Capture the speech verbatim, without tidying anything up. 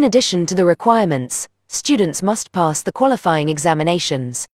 In addition to the requirements, students must pass the qualifying examinations.